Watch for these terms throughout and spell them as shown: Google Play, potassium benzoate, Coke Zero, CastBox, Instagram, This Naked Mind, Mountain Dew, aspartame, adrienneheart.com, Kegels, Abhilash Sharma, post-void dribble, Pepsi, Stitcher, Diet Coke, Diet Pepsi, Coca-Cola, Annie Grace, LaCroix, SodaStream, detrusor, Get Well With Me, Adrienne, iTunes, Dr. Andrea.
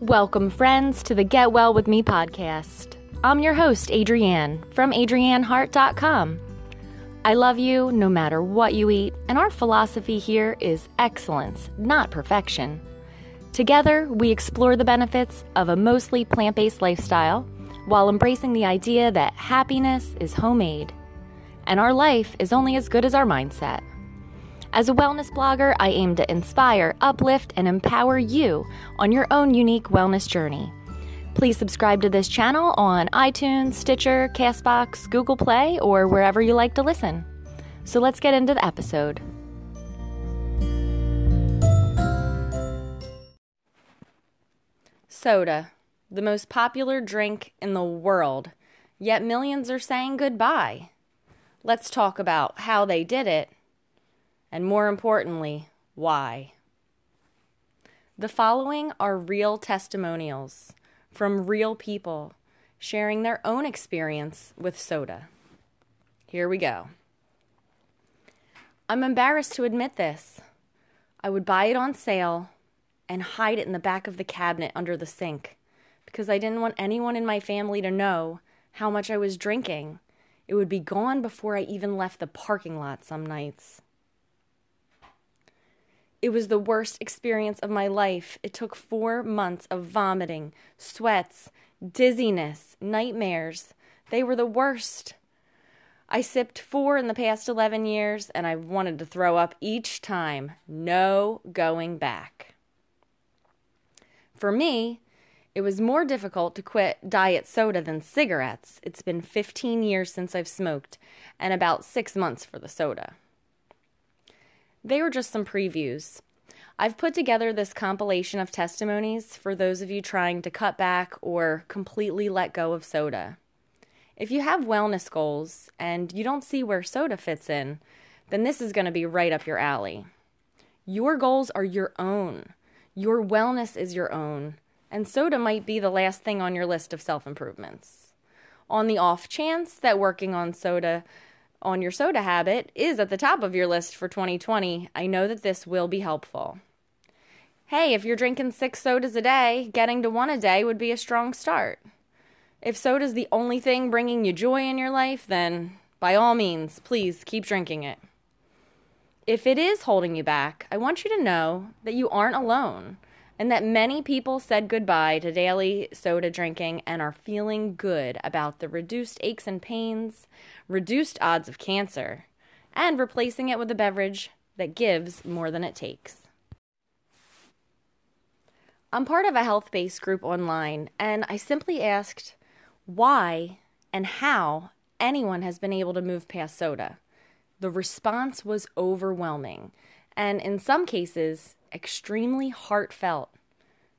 Welcome, friends, to the Get Well With Me podcast. I'm your host, Adrienne, from adrienneheart.com. I love you no matter what you eat, and our philosophy here is excellence, not perfection. Together, we explore the benefits of a mostly plant-based lifestyle while embracing the idea that happiness is homemade, and our life is only as good as our mindset. As a wellness blogger, I aim to inspire, uplift, and empower you on your own unique wellness journey. Please subscribe to this channel on iTunes, Stitcher, CastBox, Google Play, or wherever you like to listen. So let's get into the episode. Soda, the most popular drink in the world, yet millions are saying goodbye. Let's talk about how they did it, and more importantly, why. The following are real testimonials from real people sharing their own experience with soda. Here we go. I'm embarrassed to admit this. I would buy it on sale and hide it in the back of the cabinet under the sink because I didn't want anyone in my family to know how much I was drinking. It would be gone before I even left the parking lot some nights. It was the worst experience of my life. It took 4 months of vomiting, sweats, dizziness, nightmares. They were the worst. I sipped 4 in the past 11 years, and I wanted to throw up each time. No going back. For me, it was more difficult to quit diet soda than cigarettes. It's been 15 years since I've smoked and about 6 months for the soda. They were just some previews. I've put together this compilation of testimonies for those of you trying to cut back or completely let go of soda. If you have wellness goals and you don't see where soda fits in, then this is going to be right up your alley. Your goals are your own. Your wellness is your own. And soda might be the last thing on your list of self-improvements. On the off chance that working on soda, on your soda habit, is at the top of your list for 2020, I know that this will be helpful. Hey, if you're drinking 6 sodas a day, getting to 1 a day would be a strong start. If soda's the only thing bringing you joy in your life, then by all means, please keep drinking it. If it is holding you back, I want you to know that you aren't alone, and that many people said goodbye to daily soda drinking and are feeling good about the reduced aches and pains, reduced odds of cancer, and replacing it with a beverage that gives more than it takes. I'm part of a health-based group online, and I simply asked why and how anyone has been able to move past soda. The response was overwhelming, and in some cases, extremely heartfelt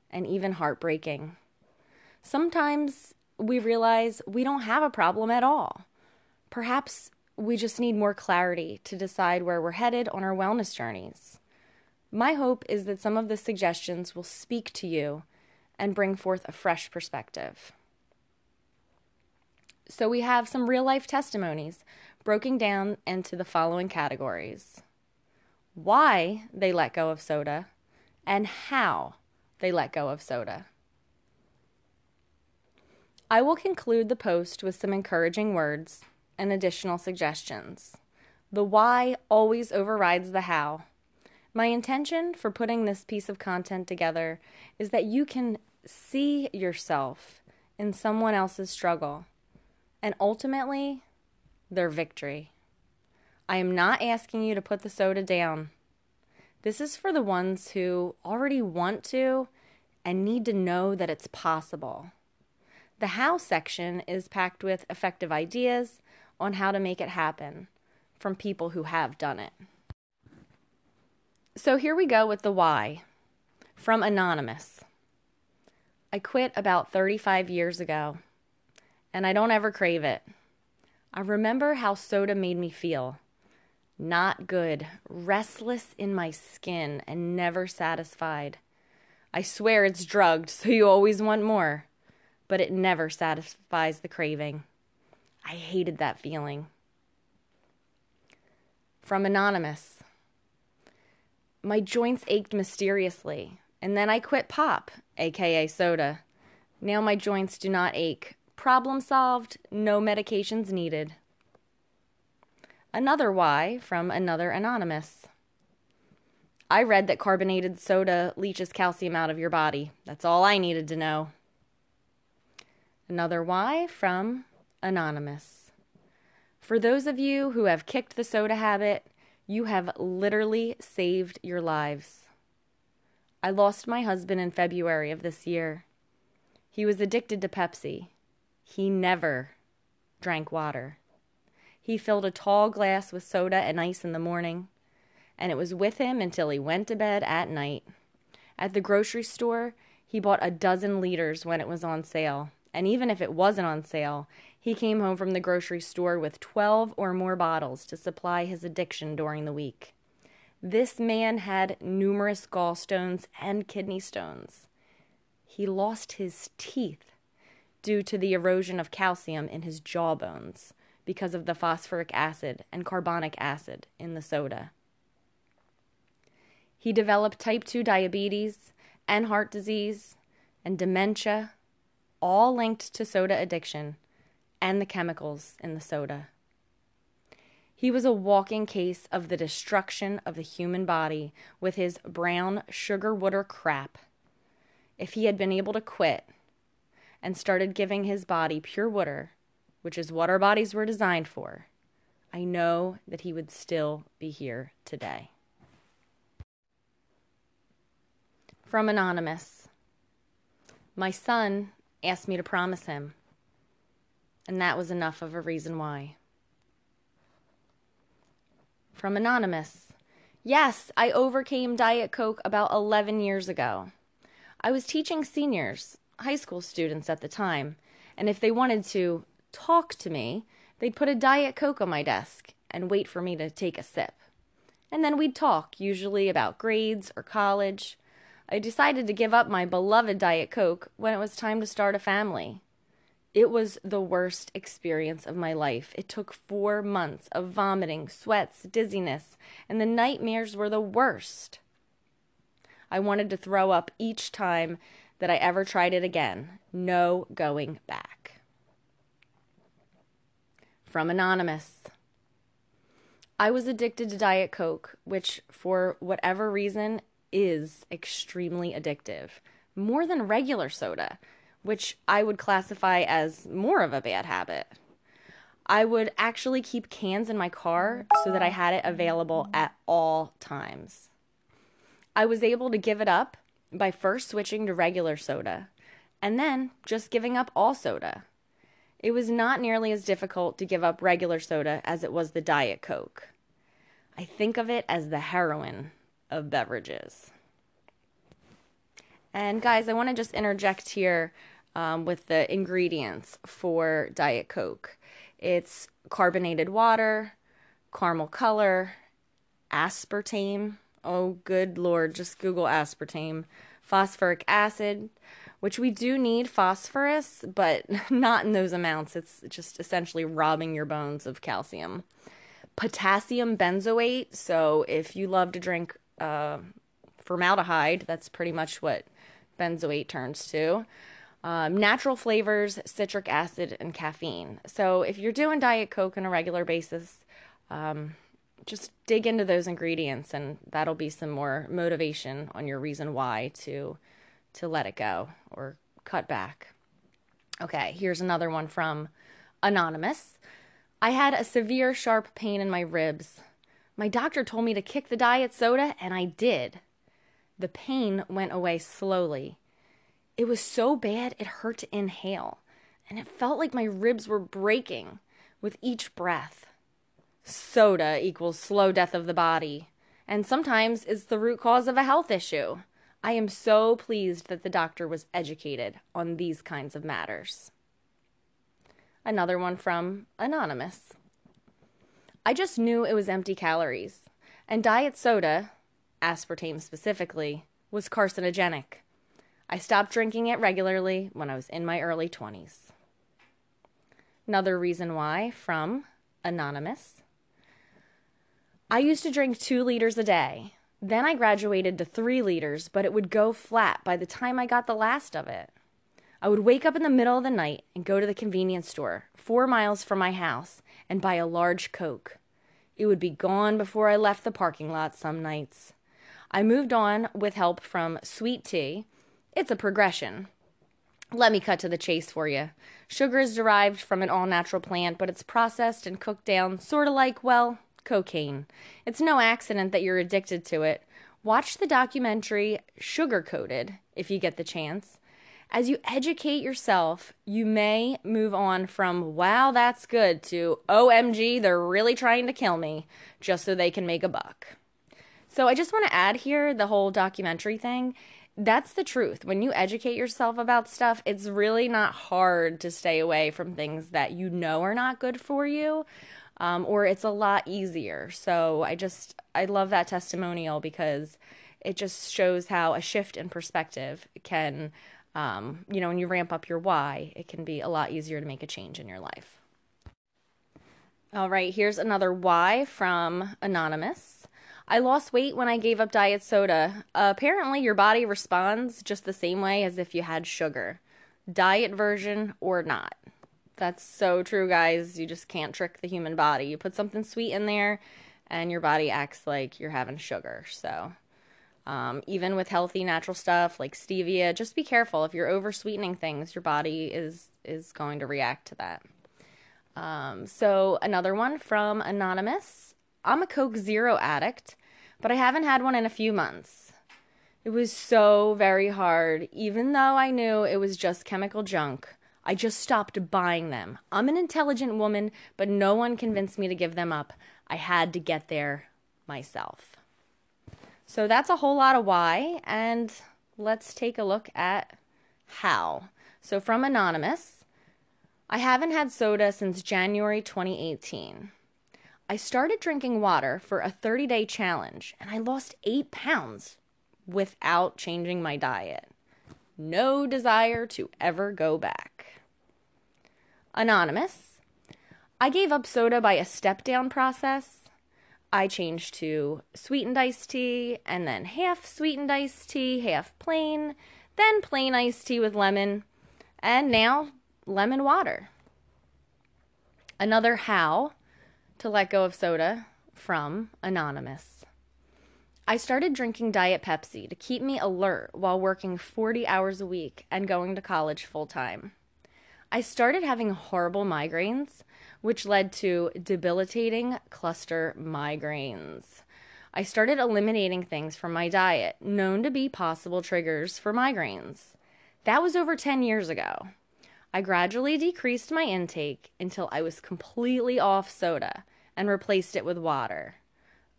and even heartbreaking. Sometimes we realize we don't have a problem at all. Perhaps we just need more clarity to decide where we're headed on our wellness journeys. My hope is that some of the suggestions will speak to you and bring forth a fresh perspective. So we have some real-life testimonies broken down into the following categories: why they let go of soda, and how they let go of soda. I will conclude the post with some encouraging words and additional suggestions. The why always overrides the how. My intention for putting this piece of content together is that you can see yourself in someone else's struggle and ultimately their victory. I am not asking you to put the soda down. This is for the ones who already want to and need to know that it's possible. The how section is packed with effective ideas on how to make it happen from people who have done it. So here we go with the why. From Anonymous. I quit about 35 years ago, and I don't ever crave it. I remember how soda made me feel. Not good, restless in my skin, and never satisfied. I swear it's drugged, so you always want more, but it never satisfies the craving. I hated that feeling. From Anonymous. My joints ached mysteriously, and then I quit pop, aka soda. Now my joints do not ache. Problem solved, no medications needed. Another why from another anonymous. I read that carbonated soda leaches calcium out of your body. That's all I needed to know. Another why from anonymous. For those of you who have kicked the soda habit, you have literally saved your lives. I lost my husband in February of this year. He was addicted to Pepsi. He never drank water. He filled a tall glass with soda and ice in the morning, and it was with him until he went to bed at night. At the grocery store, he bought a dozen liters when it was on sale, and even if it wasn't on sale, he came home from the grocery store with 12 or more bottles to supply his addiction during the week. This man had numerous gallstones and kidney stones. He lost his teeth due to the erosion of calcium in his jawbones because of the phosphoric acid and carbonic acid in the soda. He developed type 2 diabetes and heart disease and dementia, all linked to soda addiction and the chemicals in the soda. He was a walking case of the destruction of the human body with his brown sugar water crap. If he had been able to quit and started giving his body pure water, which is what our bodies were designed for, I know that he would still be here today. From Anonymous. My son asked me to promise him, and that was enough of a reason why. From Anonymous. Yes, I overcame Diet Coke about 11 years ago. I was teaching seniors, high school students at the time, and if they wanted to talk to me, they'd put a Diet Coke on my desk and wait for me to take a sip. And then we'd talk, usually about grades or college. I decided to give up my beloved Diet Coke when it was time to start a family. It was the worst experience of my life. It took 4 months of vomiting, sweats, dizziness, and the nightmares were the worst. I wanted to throw up each time that I ever tried it again. No going back. From Anonymous. I was addicted to Diet Coke, which for whatever reason is extremely addictive. More than regular soda, which I would classify as more of a bad habit. I would actually keep cans in my car so that I had it available at all times. I was able to give it up by first switching to regular soda, and then just giving up all soda. It was not nearly as difficult to give up regular soda as it was the Diet Coke. I think of it as the heroin of beverages. And guys, I want to just interject here with the ingredients for Diet Coke. It's carbonated water, caramel color, aspartame. Oh, good Lord, just Google aspartame. Phosphoric acid, which we do need phosphorus, but not in those amounts. It's just essentially robbing your bones of calcium. Potassium benzoate. So if you love to drink formaldehyde, that's pretty much what benzoate turns to, natural flavors, citric acid, and caffeine. So if you're doing Diet Coke on a regular basis, just dig into those ingredients, and that'll be some more motivation on your reason why to let it go or cut back. Okay, here's another one from Anonymous. I had a severe sharp pain in my ribs. My doctor told me to kick the diet soda, and I did. The pain went away slowly. It was so bad it hurt to inhale, and it felt like my ribs were breaking with each breath. Soda equals slow death of the body, and sometimes it's the root cause of a health issue. I am so pleased that the doctor was educated on these kinds of matters. Another one from Anonymous. I just knew it was empty calories, and diet soda, aspartame specifically, was carcinogenic. I stopped drinking it regularly when I was in my early 20s. Another reason why from Anonymous. I used to drink 2 liters a day. Then I graduated to 3 liters, but it would go flat by the time I got the last of it. I would wake up in the middle of the night and go to the convenience store 4 miles from my house and buy a large Coke. It would be gone before I left the parking lot some nights. I moved on with help from sweet tea. It's a progression. Let me cut to the chase for you. Sugar is derived from an all-natural plant, but it's processed and cooked down sort of like, well, cocaine. It's no accident that you're addicted to it. Watch the documentary Sugar Coated if you get the chance. As you educate yourself, you may move on from, wow, that's good, to, OMG, they're really trying to kill me just so they can make a buck. So I just want to add here the whole documentary thing. That's the truth. When you educate yourself about stuff, it's really not hard to stay away from things that you know are not good for you, or it's a lot easier. So I love that testimonial because it just shows how a shift in perspective can, when you ramp up your why, it can be a lot easier to make a change in your life. All right, here's another why from Anonymous. I lost weight when I gave up diet soda. Apparently, your body responds just the same way as if you had sugar, diet version or not. That's so true, guys. You just can't trick the human body. You put something sweet in there, and your body acts like you're having sugar. So even with healthy, natural stuff like stevia, just be careful. If you're over-sweetening things, your body is going to react to that. So another one from Anonymous. I'm a Coke Zero addict, but I haven't had one in a few months. It was so very hard. Even though I knew it was just chemical junk, I just stopped buying them. I'm an intelligent woman, but no one convinced me to give them up. I had to get there myself. So that's a whole lot of why, and let's take a look at how. So from Anonymous, I haven't had soda since January 2018. I started drinking water for a 30-day challenge, and I lost 8 pounds without changing my diet. No desire to ever go back. Anonymous, I gave up soda by a step-down process. I changed to sweetened iced tea, and then half sweetened iced tea, half plain, then plain iced tea with lemon, and now lemon water. Another how to let go of soda from Anonymous. I started drinking Diet Pepsi to keep me alert while working 40 hours a week and going to college full-time. I started having horrible migraines, which led to debilitating cluster migraines. I started eliminating things from my diet known to be possible triggers for migraines. That was over 10 years ago. I gradually decreased my intake until I was completely off soda and replaced it with water.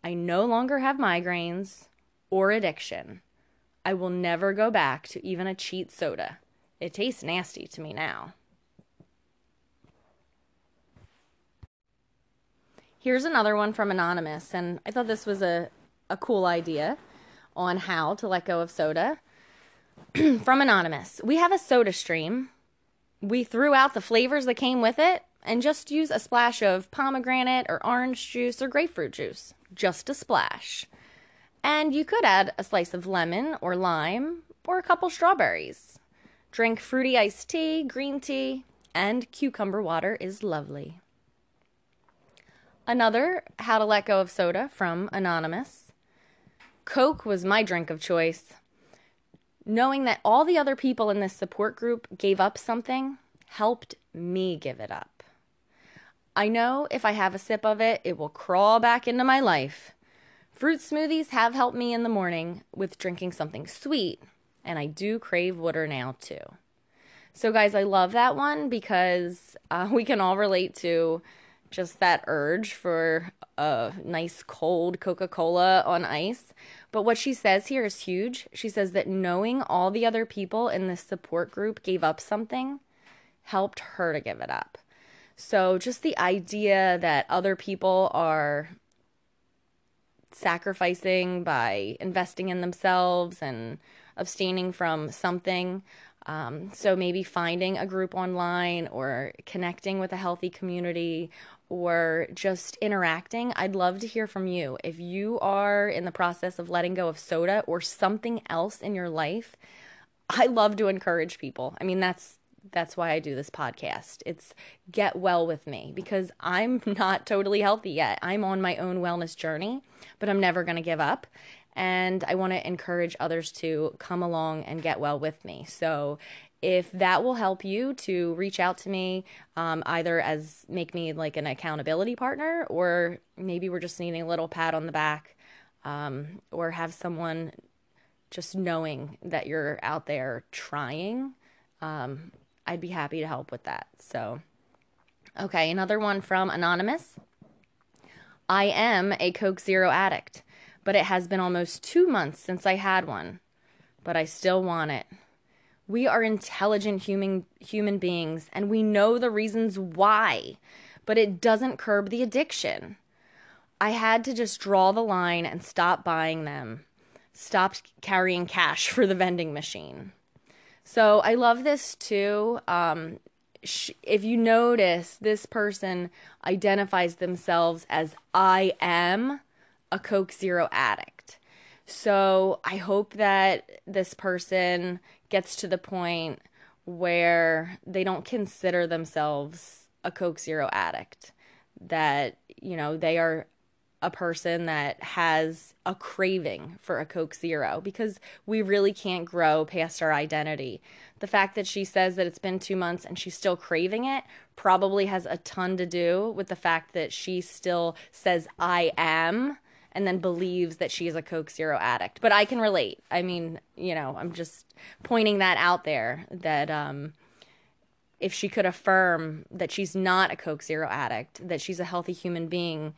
I no longer have migraines or addiction. I will never go back to even a cheat soda. It tastes nasty to me now. Here's another one from Anonymous, and I thought this was a cool idea on how to let go of soda. From Anonymous, we have a SodaStream. We threw out the flavors that came with it and just use a splash of pomegranate or orange juice or grapefruit juice. Just a splash. And you could add a slice of lemon or lime or a couple strawberries. Drink fruity iced tea, green tea, and cucumber water is lovely. Another how to let go of soda from Anonymous. Coke was my drink of choice. Knowing that all the other people in this support group gave up something helped me give it up. I know if I have a sip of it, it will crawl back into my life. Fruit smoothies have helped me in the morning with drinking something sweet, and I do crave water now too. So guys, I love that one because we can all relate to just that urge for a nice cold Coca-Cola on ice. But what she says here is huge. She says that knowing all the other people in this support group gave up something helped her to give it up. So just the idea that other people are sacrificing by investing in themselves and abstaining from something. So maybe finding a group online or connecting with a healthy community or just interacting. I'd love to hear from you. If you are in the process of letting go of soda or something else in your life, I love to encourage people. I mean, that's why I do this podcast. It's Get Well With Me, because I'm not totally healthy yet. I'm on my own wellness journey, but I'm never going to give up. And I want to encourage others to come along and get well with me. So if that will help you to reach out to me, either as make me like an accountability partner, or maybe we're just needing a little pat on the back, or have someone just knowing that you're out there trying, I'd be happy to help with that. So, okay, another one from Anonymous. I am a Coke Zero addict, but it has been almost 2 months since I had one, but I still want it. We are intelligent human beings, and we know the reasons why, but it doesn't curb the addiction. I had to just draw the line and stop buying them, stopped carrying cash for the vending machine. So I love this too. If you notice, this person identifies themselves as I am a Coke Zero addict. So I hope that this person gets to the point where they don't consider themselves a Coke Zero addict, that, you know, they are a person that has a craving for a Coke Zero, because we really can't grow past our identity. The fact that she says that it's been 2 months and she's still craving it probably has a ton to do with the fact that she still says I am, and then believes that she is a Coke Zero addict. But I can relate. I mean, you know, I'm just pointing that out there, that if she could affirm that she's not a Coke Zero addict, that she's a healthy human being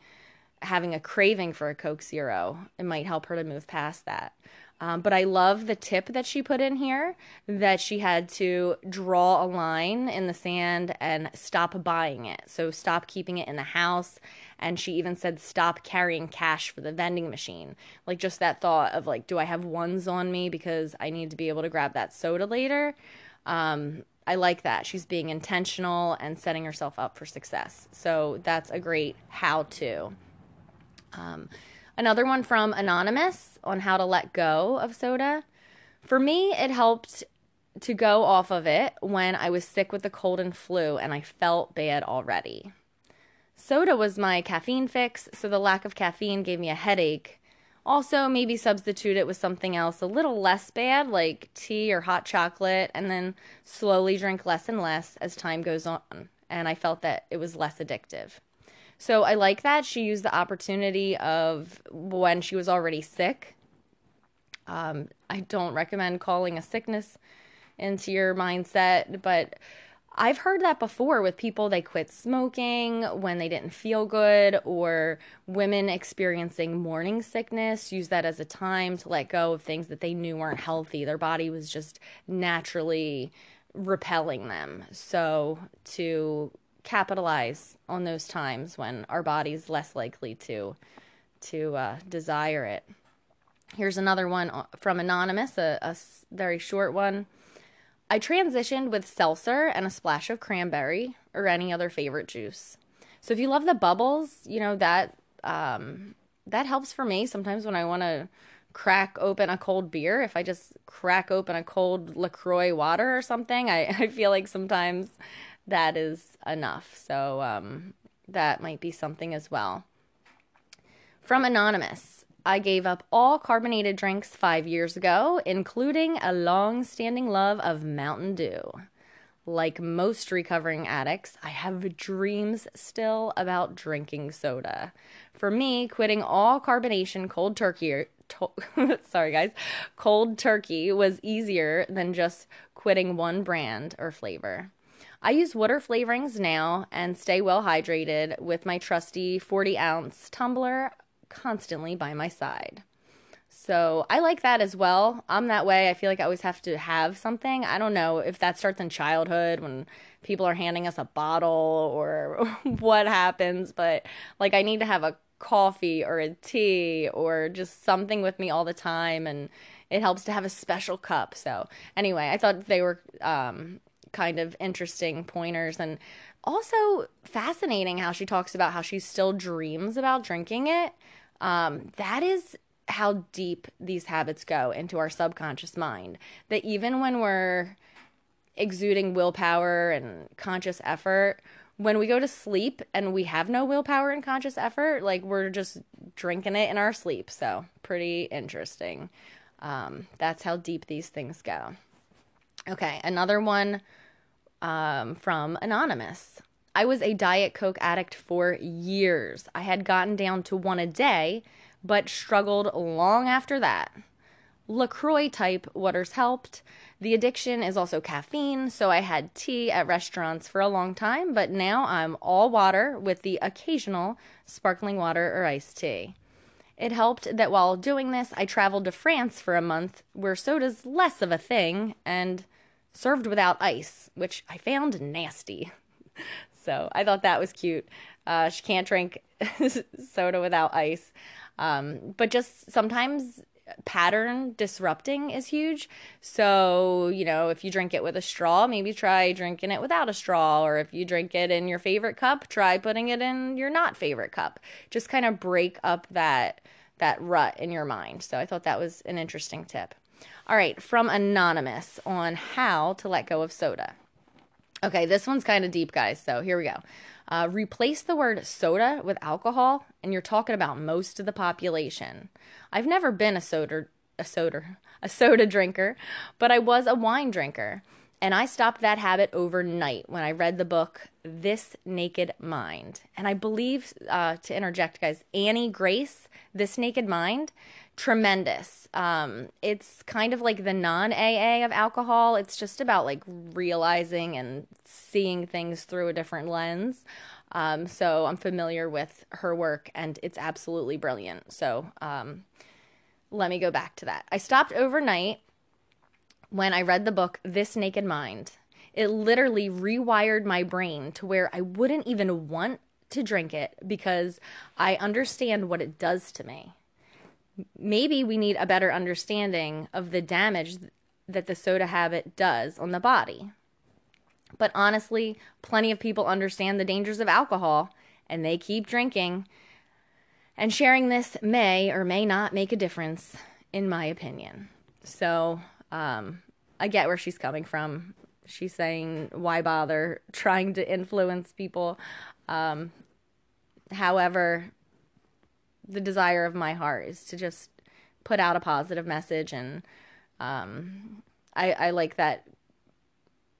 having a craving for a Coke Zero, it might help her to move past that. But I love the tip that she put in here, that she had to draw a line in the sand and stop buying it. So stop keeping it in the house. And she even said stop carrying cash for the vending machine. Like just that thought of like, do I have ones on me because I need to be able to grab that soda later? I like that. She's being intentional and setting herself up for success. So that's a great how-to. Another one from Anonymous on how to let go of soda. For me, it helped to go off of it when I was sick with the cold and flu and I felt bad already. Soda was my caffeine fix, so the lack of caffeine gave me a headache. Also, maybe substitute it with something else a little less bad, like tea or hot chocolate, and then slowly drink less and less as time goes on. And I felt that it was less addictive. So I like that she used the opportunity of when she was already sick. I don't recommend calling a sickness into your mindset, but I've heard that before with people. They quit smoking when they didn't feel good, or women experiencing morning sickness use that as a time to let go of things that they knew weren't healthy. Their body was just naturally repelling them. So to capitalize on those times when our body's less likely to desire it. Here's another one from Anonymous, a very short one. I transitioned with seltzer and a splash of cranberry or any other favorite juice. So if you love the bubbles, you know, that helps for me sometimes when I want to crack open a cold beer. If I just crack open a cold LaCroix water or something, I feel like sometimes that is enough. So that might be something as well. From Anonymous, I gave up all carbonated drinks 5 years ago, including a long-standing love of Mountain Dew. Like most recovering addicts, I have dreams still about drinking soda. For me, quitting all carbonation cold turkey, cold turkey was easier than just quitting one brand or flavor. I use water flavorings now and stay well hydrated with my trusty 40-ounce tumbler constantly by my side. So I like that as well. I'm that way. I feel like I always have to have something. I don't know if that starts in childhood when people are handing us a bottle or what happens, but like I need to have a coffee or a tea or just something with me all the time, and it helps to have a special cup. So anyway, I thought they were kind of interesting pointers, and also fascinating how she talks about how she still dreams about drinking it. That is how deep these habits go into our subconscious mind, that even when we're exuding willpower and conscious effort, when we go to sleep and we have no willpower and conscious effort, like we're just drinking it in our sleep. So pretty interesting. That's how deep these things go. Okay, another one from Anonymous. I was a Diet Coke addict for years. I had gotten down to one a day, but struggled long after that. LaCroix type waters helped. The addiction is also caffeine, so I had tea at restaurants for a long time, but now I'm all water with the occasional sparkling water or iced tea. It helped that while doing this, I traveled to France for a month where soda's less of a thing and served without ice, which I found nasty. So I thought that was cute. She can't drink soda without ice. But just sometimes pattern disrupting is huge. So, you know, if you drink it with a straw, maybe try drinking it without a straw. Or if you drink it in your favorite cup, try putting it in your not favorite cup. Just kind of break up that rut in your mind. So I thought that was an interesting tip. All right, from Anonymous on how to let go of soda. Okay, this one's kind of deep, guys, so here we go. Replace the word soda with alcohol, and you're talking about most of the population. I've never been a soda drinker, but I was a wine drinker, and I stopped that habit overnight when I read the book This Naked Mind. And I believe, to interject, guys, Annie Grace, This Naked Mind, tremendous. It's kind of like the non-AA of alcohol. It's just about like realizing and seeing things through a different lens. So I'm familiar with her work, and it's absolutely brilliant. So let me go back to that. I stopped overnight when I read the book This Naked Mind. It literally rewired my brain to where I wouldn't even want to drink it because I understand what it does to me. Maybe we need a better understanding of the damage that the soda habit does on the body. But honestly, plenty of people understand the dangers of alcohol, and they keep drinking. And sharing this may or may not make a difference, in my opinion. So I get where she's coming from. She's saying, why bother trying to influence people? However, the desire of my heart is to just put out a positive message, and I like that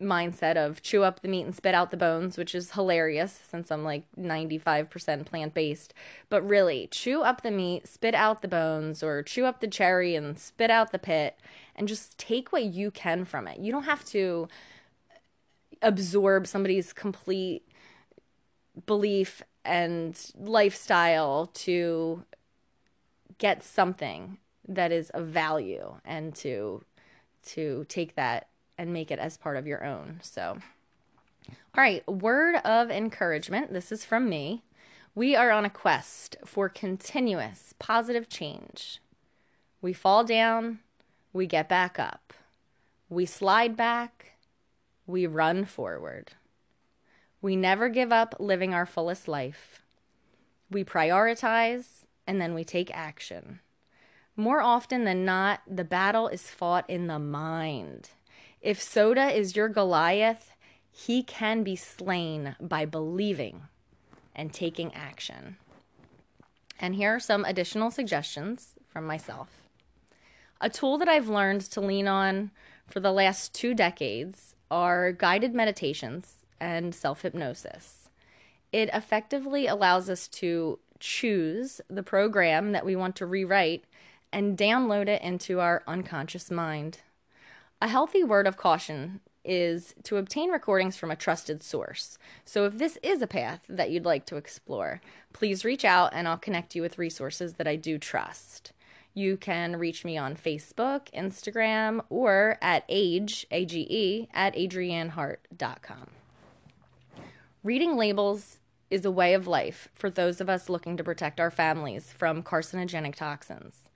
mindset of chew up the meat and spit out the bones, which is hilarious since I'm like 95% plant-based. But really, chew up the meat, spit out the bones, or chew up the cherry and spit out the pit, and just take what you can from it. You don't have to absorb somebody's complete belief and lifestyle to get something that is of value, and to take that and make it as part of your own. So, all right, word of encouragement. This is from me. We are on a quest for continuous positive change. We fall down, we get back up, we slide back, we run forward. We never give up living our fullest life. We prioritize, and then we take action. More often than not, the battle is fought in the mind. If soda is your Goliath, he can be slain by believing and taking action. And here are some additional suggestions from myself. A tool that I've learned to lean on for the last 2 decades are guided meditations and self-hypnosis. It effectively allows us to choose the program that we want to rewrite and download it into our unconscious mind. A healthy word of caution is to obtain recordings from a trusted source. So if this is a path that you'd like to explore, please reach out and I'll connect you with resources that I do trust. You can reach me on Facebook, Instagram, or at age@adrienneheart.com. Reading labels is a way of life for those of us looking to protect our families from carcinogenic toxins.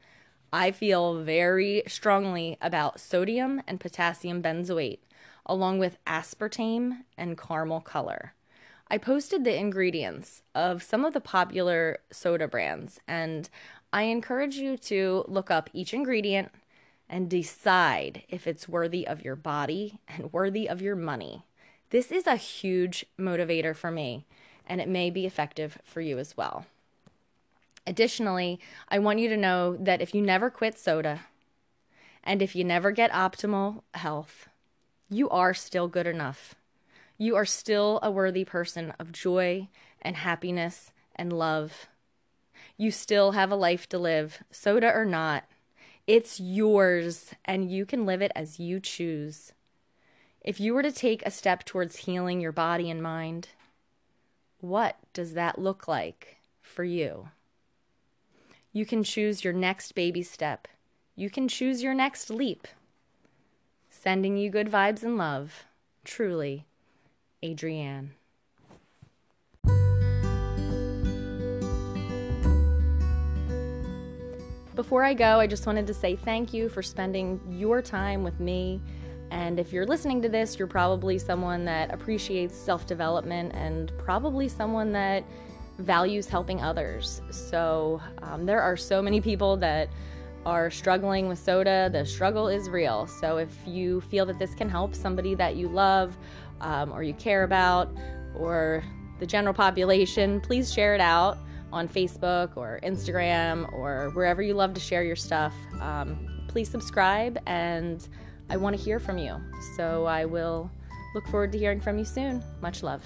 I feel very strongly about sodium and potassium benzoate, along with aspartame and caramel color. I posted the ingredients of some of the popular soda brands, and I encourage you to look up each ingredient and decide if it's worthy of your body and worthy of your money. This is a huge motivator for me, and it may be effective for you as well. Additionally, I want you to know that if you never quit soda and if you never get optimal health, you are still good enough. You are still a worthy person of joy and happiness and love. You still have a life to live, soda or not. It's yours, and you can live it as you choose. If you were to take a step towards healing your body and mind, what does that look like for you? You can choose your next baby step. You can choose your next leap. Sending you good vibes and love. Truly, Adrienne. Before I go, I just wanted to say thank you for spending your time with me. And if you're listening to this, you're probably someone that appreciates self-development and probably someone that values helping others. So there are so many people that are struggling with soda. The struggle is real. So if you feel that this can help somebody that you love or you care about or the general population, please share it out on Facebook or Instagram or wherever you love to share your stuff. Please subscribe, and I want to hear from you. So I will look forward to hearing from you soon. Much love.